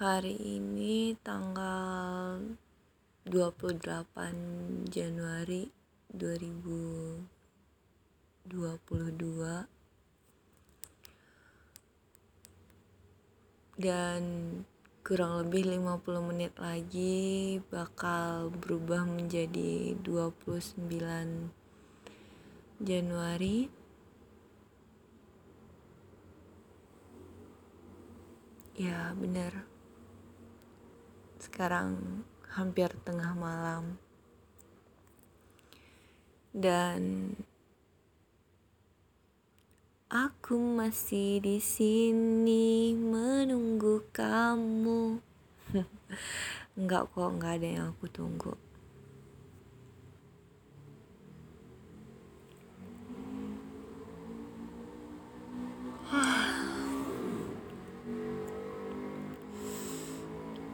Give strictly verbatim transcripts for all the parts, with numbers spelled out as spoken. Hari ini tanggal dua puluh delapan Januari dua ribu dua puluh dua. Dan kurang lebih lima puluh menit lagi bakal berubah menjadi dua puluh sembilan Januari. Ya, benar. Sekarang hampir tengah malam. Dan aku masih di sini menunggu kamu. Enggak kok, enggak ada yang aku tunggu.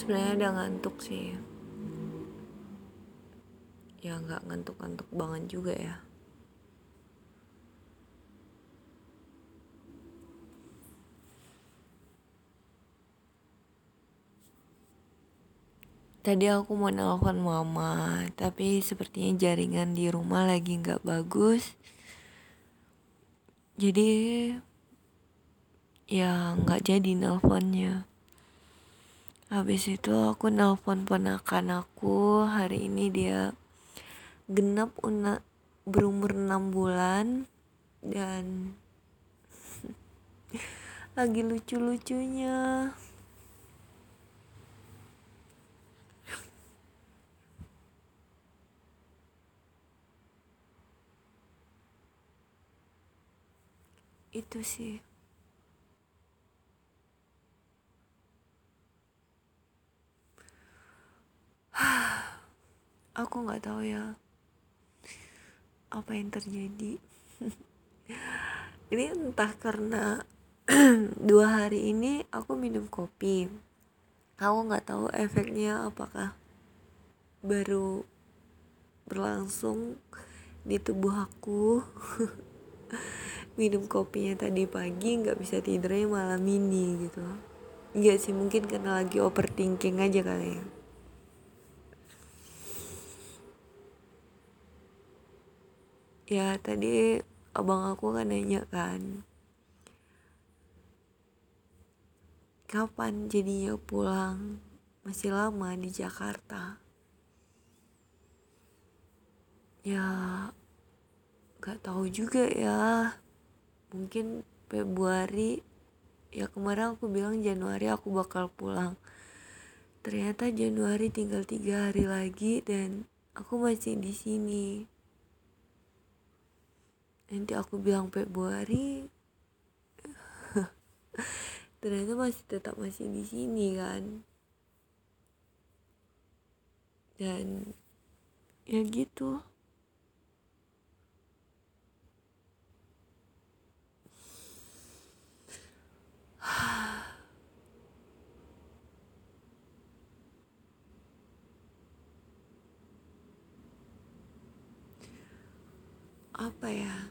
Sebenarnya udah ngantuk sih. Ya gak ngantuk-ngantuk banget juga ya. Tadi aku mau nelfon mama, tapi sepertinya jaringan di rumah lagi gak bagus. Jadi ya gak jadi nelfonnya. Habis itu aku nelpon ponakan aku, hari ini dia genap una, berumur enam bulan dan lagi lucu-lucunya. Itu sih. Aku nggak tahu ya apa yang terjadi. Ini entah karena dua hari ini aku minum kopi. Aku nggak tahu efeknya apakah baru berlangsung di tubuh aku. Minum kopinya tadi pagi, nggak bisa tidurnya malam ini gitu. Nggak sih, mungkin karena lagi overthinking aja kali ya. Ya tadi abang aku kan nanya kan, kapan jadinya pulang, masih lama di Jakarta. Ya gak tahu juga ya, mungkin Februari. Ya kemarin aku bilang Januari aku bakal pulang, ternyata Januari tinggal tiga hari lagi dan aku masih di sini. Nanti aku bilang Februari, ternyata masih tetap masih di sini kan. Dan ya gitu. Apa ya?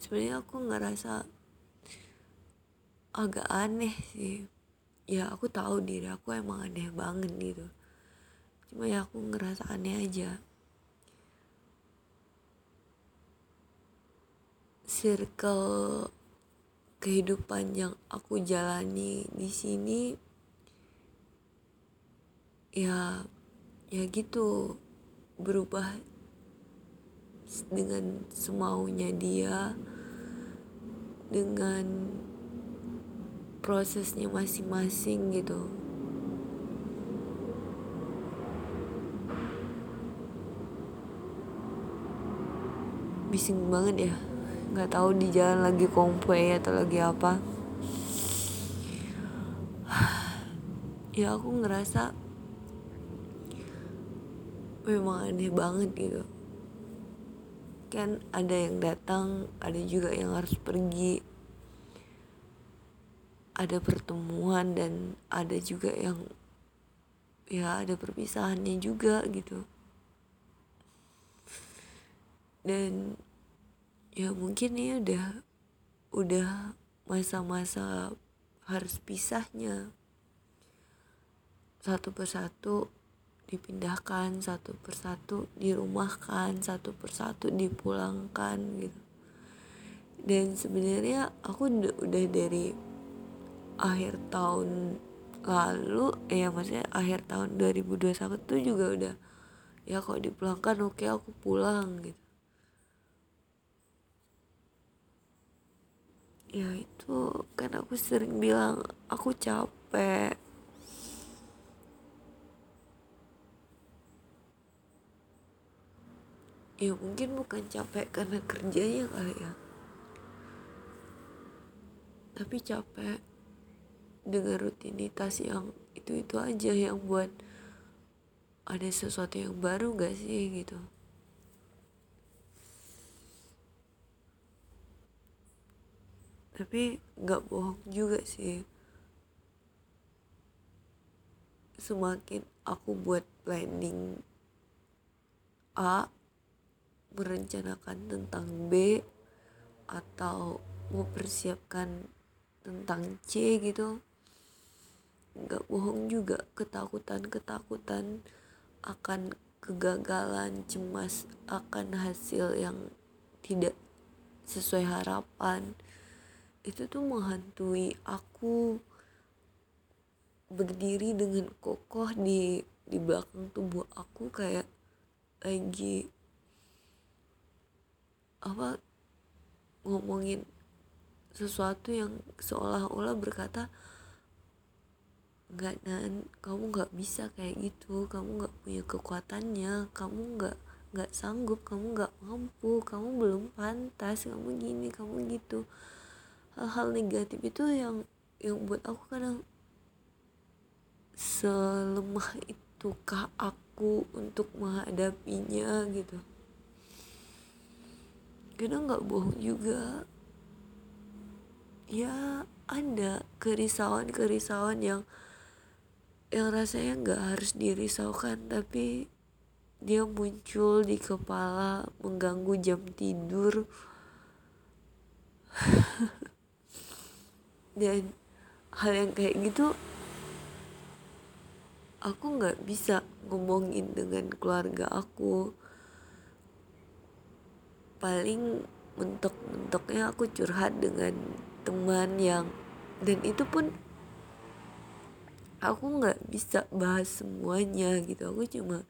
Sebenarnya aku ngerasa agak aneh sih. Ya aku tahu diri aku emang aneh banget gitu, cuma ya aku ngerasa aneh aja. Circle kehidupan yang aku jalani di sini, ya ya gitu, berubah dengan semaunya dia, dengan prosesnya masing-masing gitu. Bising banget ya, nggak tahu di jalan lagi konvoy atau lagi apa. Ya aku ngerasa memang aneh banget gitu. Kan ada yang datang, ada juga yang harus pergi, ada pertemuan dan ada juga yang ya ada perpisahannya juga gitu. Dan ya mungkin ini udah udah masa-masa harus pisahnya, satu persatu dipindahkan, satu persatu dirumahkan, satu persatu dipulangkan gitu. Dan sebenarnya aku udah dari akhir tahun lalu, ya maksudnya akhir tahun dua ribu dua puluh satu tuh juga udah, ya kalau dipulangkan oke okay, aku pulang gitu. Ya itu kan aku sering bilang aku capek. Ya mungkin bukan capek karena kerjanya kali ya, tapi capek dengan rutinitas yang itu-itu aja yang buat ada sesuatu yang baru gak sih gitu. Tapi gak bohong juga sih, semakin aku buat planning A, merencanakan tentang B, atau mau persiapkan tentang C gitu, gak bohong juga ketakutan-ketakutan akan kegagalan, cemas akan hasil yang tidak sesuai harapan, itu tuh menghantui aku berdiri dengan kokoh di di belakang tubuh aku, kayak lagi apa ngomongin sesuatu yang seolah-olah berkata nggak, nan kamu nggak bisa kayak gitu, kamu nggak punya kekuatannya, kamu nggak nggak sanggup, kamu nggak mampu, kamu belum pantas, kamu gini kamu gitu. Hal-hal negatif itu yang yang buat aku kadang, selemah itukah aku untuk menghadapinya gitu. Kadang nggak bohong juga, ya ada kerisauan-kerisauan yang yang rasanya nggak harus dirisaukan, tapi dia muncul di kepala, mengganggu jam tidur. Dan hal yang kayak gitu aku gak bisa ngomongin dengan keluarga aku, paling mentok-mentoknya aku curhat dengan teman yang, dan itu pun aku gak bisa bahas semuanya gitu. Aku cuma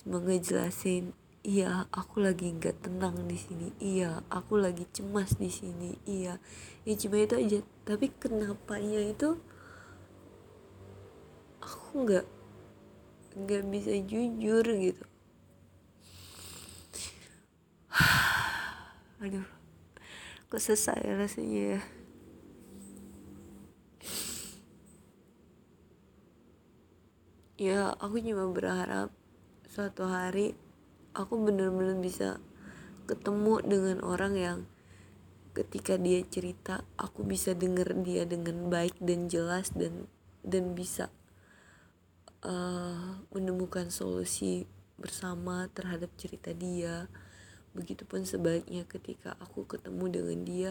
cuma ngejelasin, iya aku lagi nggak tenang di sini, iya aku lagi cemas di sini, iya ya cuma itu aja. Tapi kenapanya itu aku nggak nggak bisa jujur gitu. Aduh, kok sesak ya rasanya ya. Ya aku cuma berharap suatu hari aku benar-benar bisa ketemu dengan orang yang ketika dia cerita aku bisa dengar dia dengan baik dan jelas, dan dan bisa uh, menemukan solusi bersama terhadap cerita dia. Begitupun sebaliknya, ketika aku ketemu dengan dia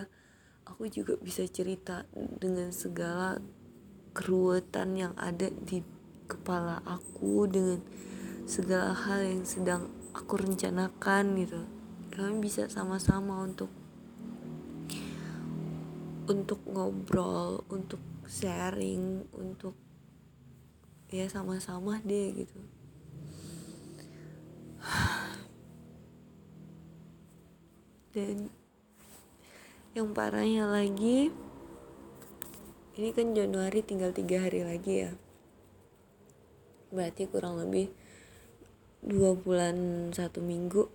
aku juga bisa cerita dengan segala keruwetan yang ada di kepala aku, dengan segala hal yang sedang aku rencanakan gitu. Kami bisa sama-sama untuk untuk ngobrol, untuk sharing, untuk ya sama-sama deh gitu. Dan yang parahnya lagi, ini kan Januari tinggal tiga hari lagi ya, berarti kurang lebih dua bulan satu minggu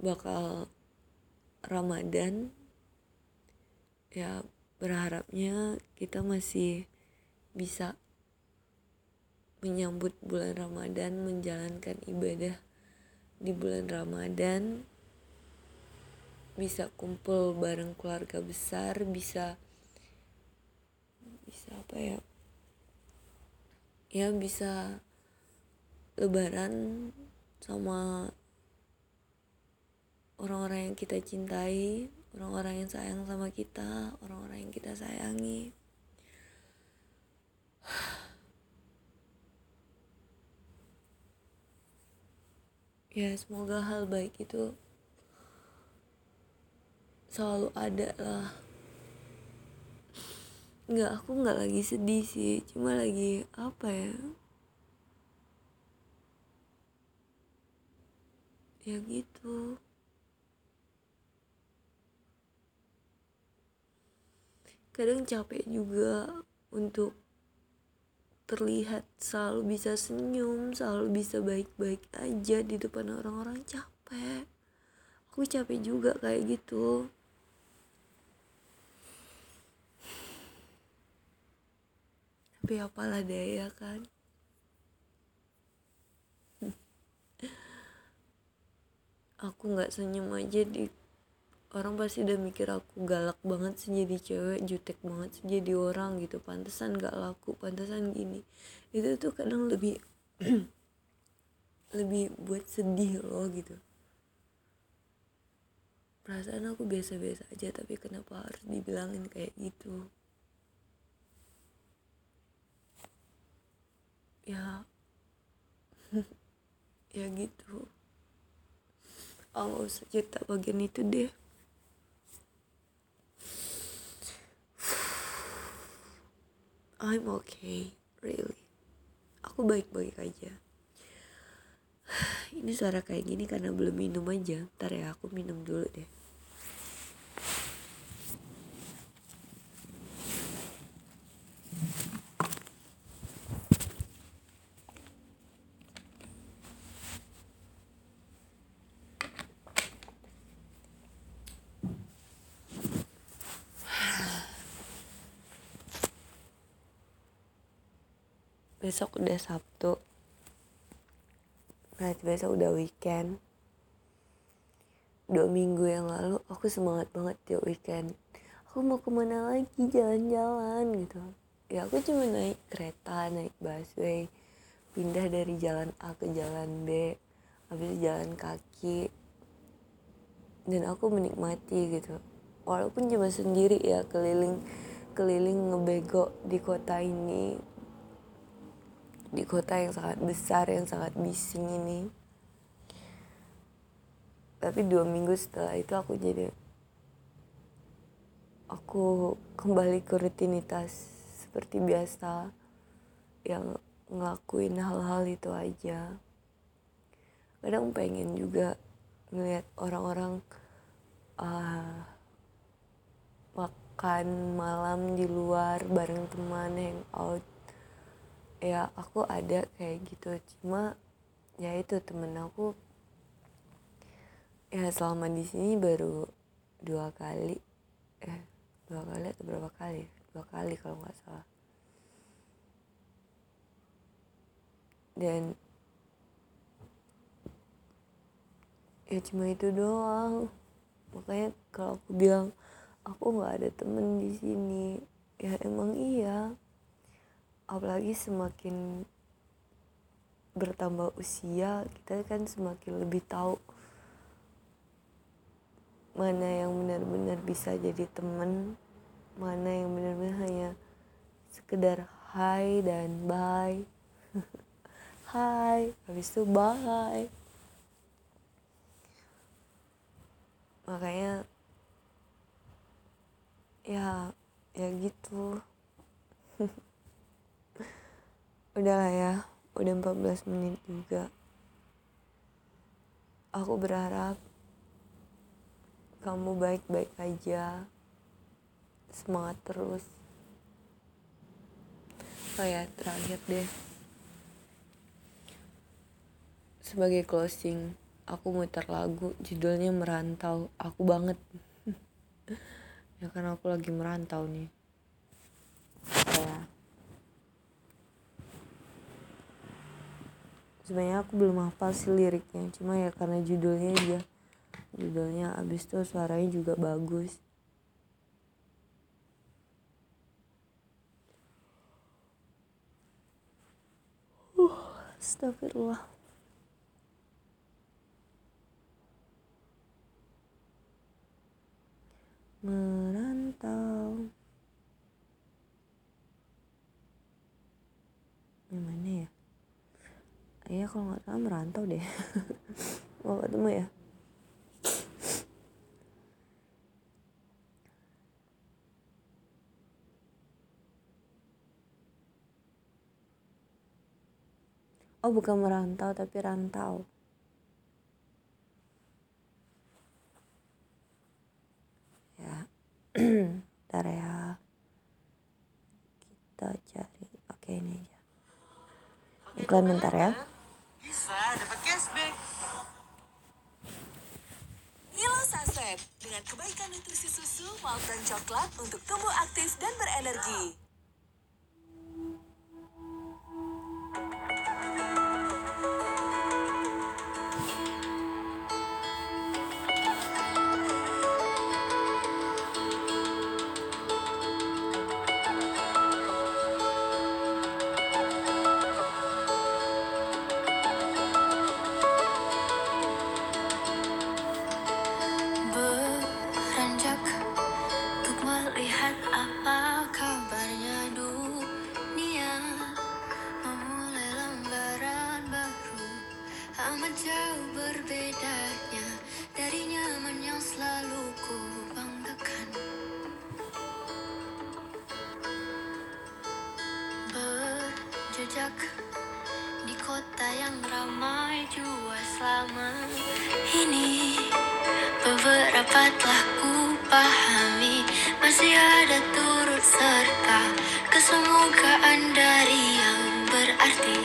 bakal Ramadan. Ya berharapnya kita masih bisa menyambut bulan Ramadan, menjalankan ibadah di bulan Ramadan, bisa kumpul bareng keluarga besar, bisa bisa apa ya ya bisa Lebaran sama orang-orang yang kita cintai, orang-orang yang sayang sama kita, orang-orang yang kita sayangi. Ya, semoga hal baik itu selalu ada lah. Nggak, aku nggak lagi sedih sih, cuma lagi apa ya, ya gitu. Kadang capek juga untuk terlihat selalu bisa senyum, selalu bisa baik-baik aja di depan orang-orang. Capek, aku capek juga kayak gitu. Tapi apalah daya kan. Aku nggak senyum aja di orang pasti udah mikir aku galak banget sih jadi cewek, jutek banget sih jadi orang gitu, pantesan gak laku, pantesan gini. Itu tuh kadang lebih lebih buat sedih loh gitu. Perasaan aku biasa-biasa aja, tapi kenapa harus dibilangin kayak gitu? Ya ya gitu. Aku gak usah cerita bagian itu deh. I'm okay, really. Aku baik-baik aja. Ini suara kayak gini karena belum minum aja. Ntar ya, aku minum dulu deh. Besok udah Sabtu, berarti besok udah weekend. Dua minggu yang lalu aku semangat banget tiap weekend. Aku mau kemana lagi, jalan-jalan gitu. Ya aku cuma naik kereta, naik busway, pindah dari jalan A ke jalan B, habis jalan kaki. Dan aku menikmati gitu. Walaupun cuma sendiri ya, keliling keliling ngebego di kota ini. Di kota yang sangat besar, yang sangat bising ini. Tapi dua minggu setelah itu aku jadi aku kembali ke rutinitas seperti biasa, yang ngelakuin hal-hal itu aja. Kadang pengen juga ngeliat orang-orang uh, makan malam di luar bareng teman, hangout. Ya aku ada kayak gitu, cuma ya itu temen aku ya selama di sini baru dua kali eh dua kali atau berapa kali dua kali kalau nggak salah. Dan ya cuma itu doang, makanya kalau aku bilang aku nggak ada temen di sini, ya emang iya. Apalagi semakin bertambah usia, kita kan semakin lebih tahu mana yang benar-benar bisa jadi teman, mana yang benar-benar hanya sekedar hi dan bye. Hi, habis itu bye. Makanya ya ya gitu. Udah lah ya, udah empat belas menit juga. Aku berharap kamu baik-baik aja. Semangat terus. Oh ya, terakhir deh. Sebagai closing, aku muter lagu judulnya Merantau. Aku banget. Ya kan aku lagi merantau nih. Sebenarnya aku belum hafal sih liriknya, cuma ya karena judulnya dia judulnya abis itu suaranya juga bagus. Uh, astagfirullah. Iya kalau nggak salah merantau deh. Mau ketemu ya. Oh bukan merantau tapi rantau. Ya. Bentar ya. Kita cari. Oke ini aja. Iklan bentar ya. Bisa dapat cashback. Nilo Sachet dengan kebaikan nutrisi susu, malt dan coklat untuk tubuh aktif dan berenergi. Di kota yang ramai jua selama ini, beberapa telah ku pahami, masih ada turut serta kesemogaan dari yang berarti.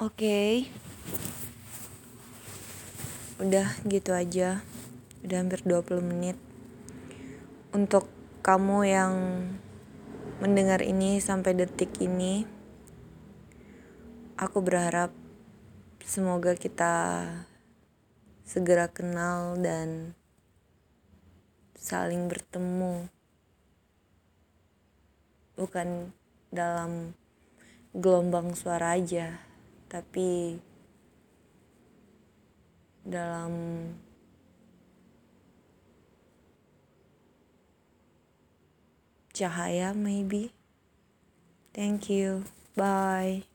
Oke, udah gitu aja, udah hampir dua puluh menit. Untuk kamu yang mendengar ini sampai detik ini, aku berharap semoga kita segera kenal dan saling bertemu. Bukan dalam gelombang suara aja, tapi dalam cahaya maybe. Thank you. Bye.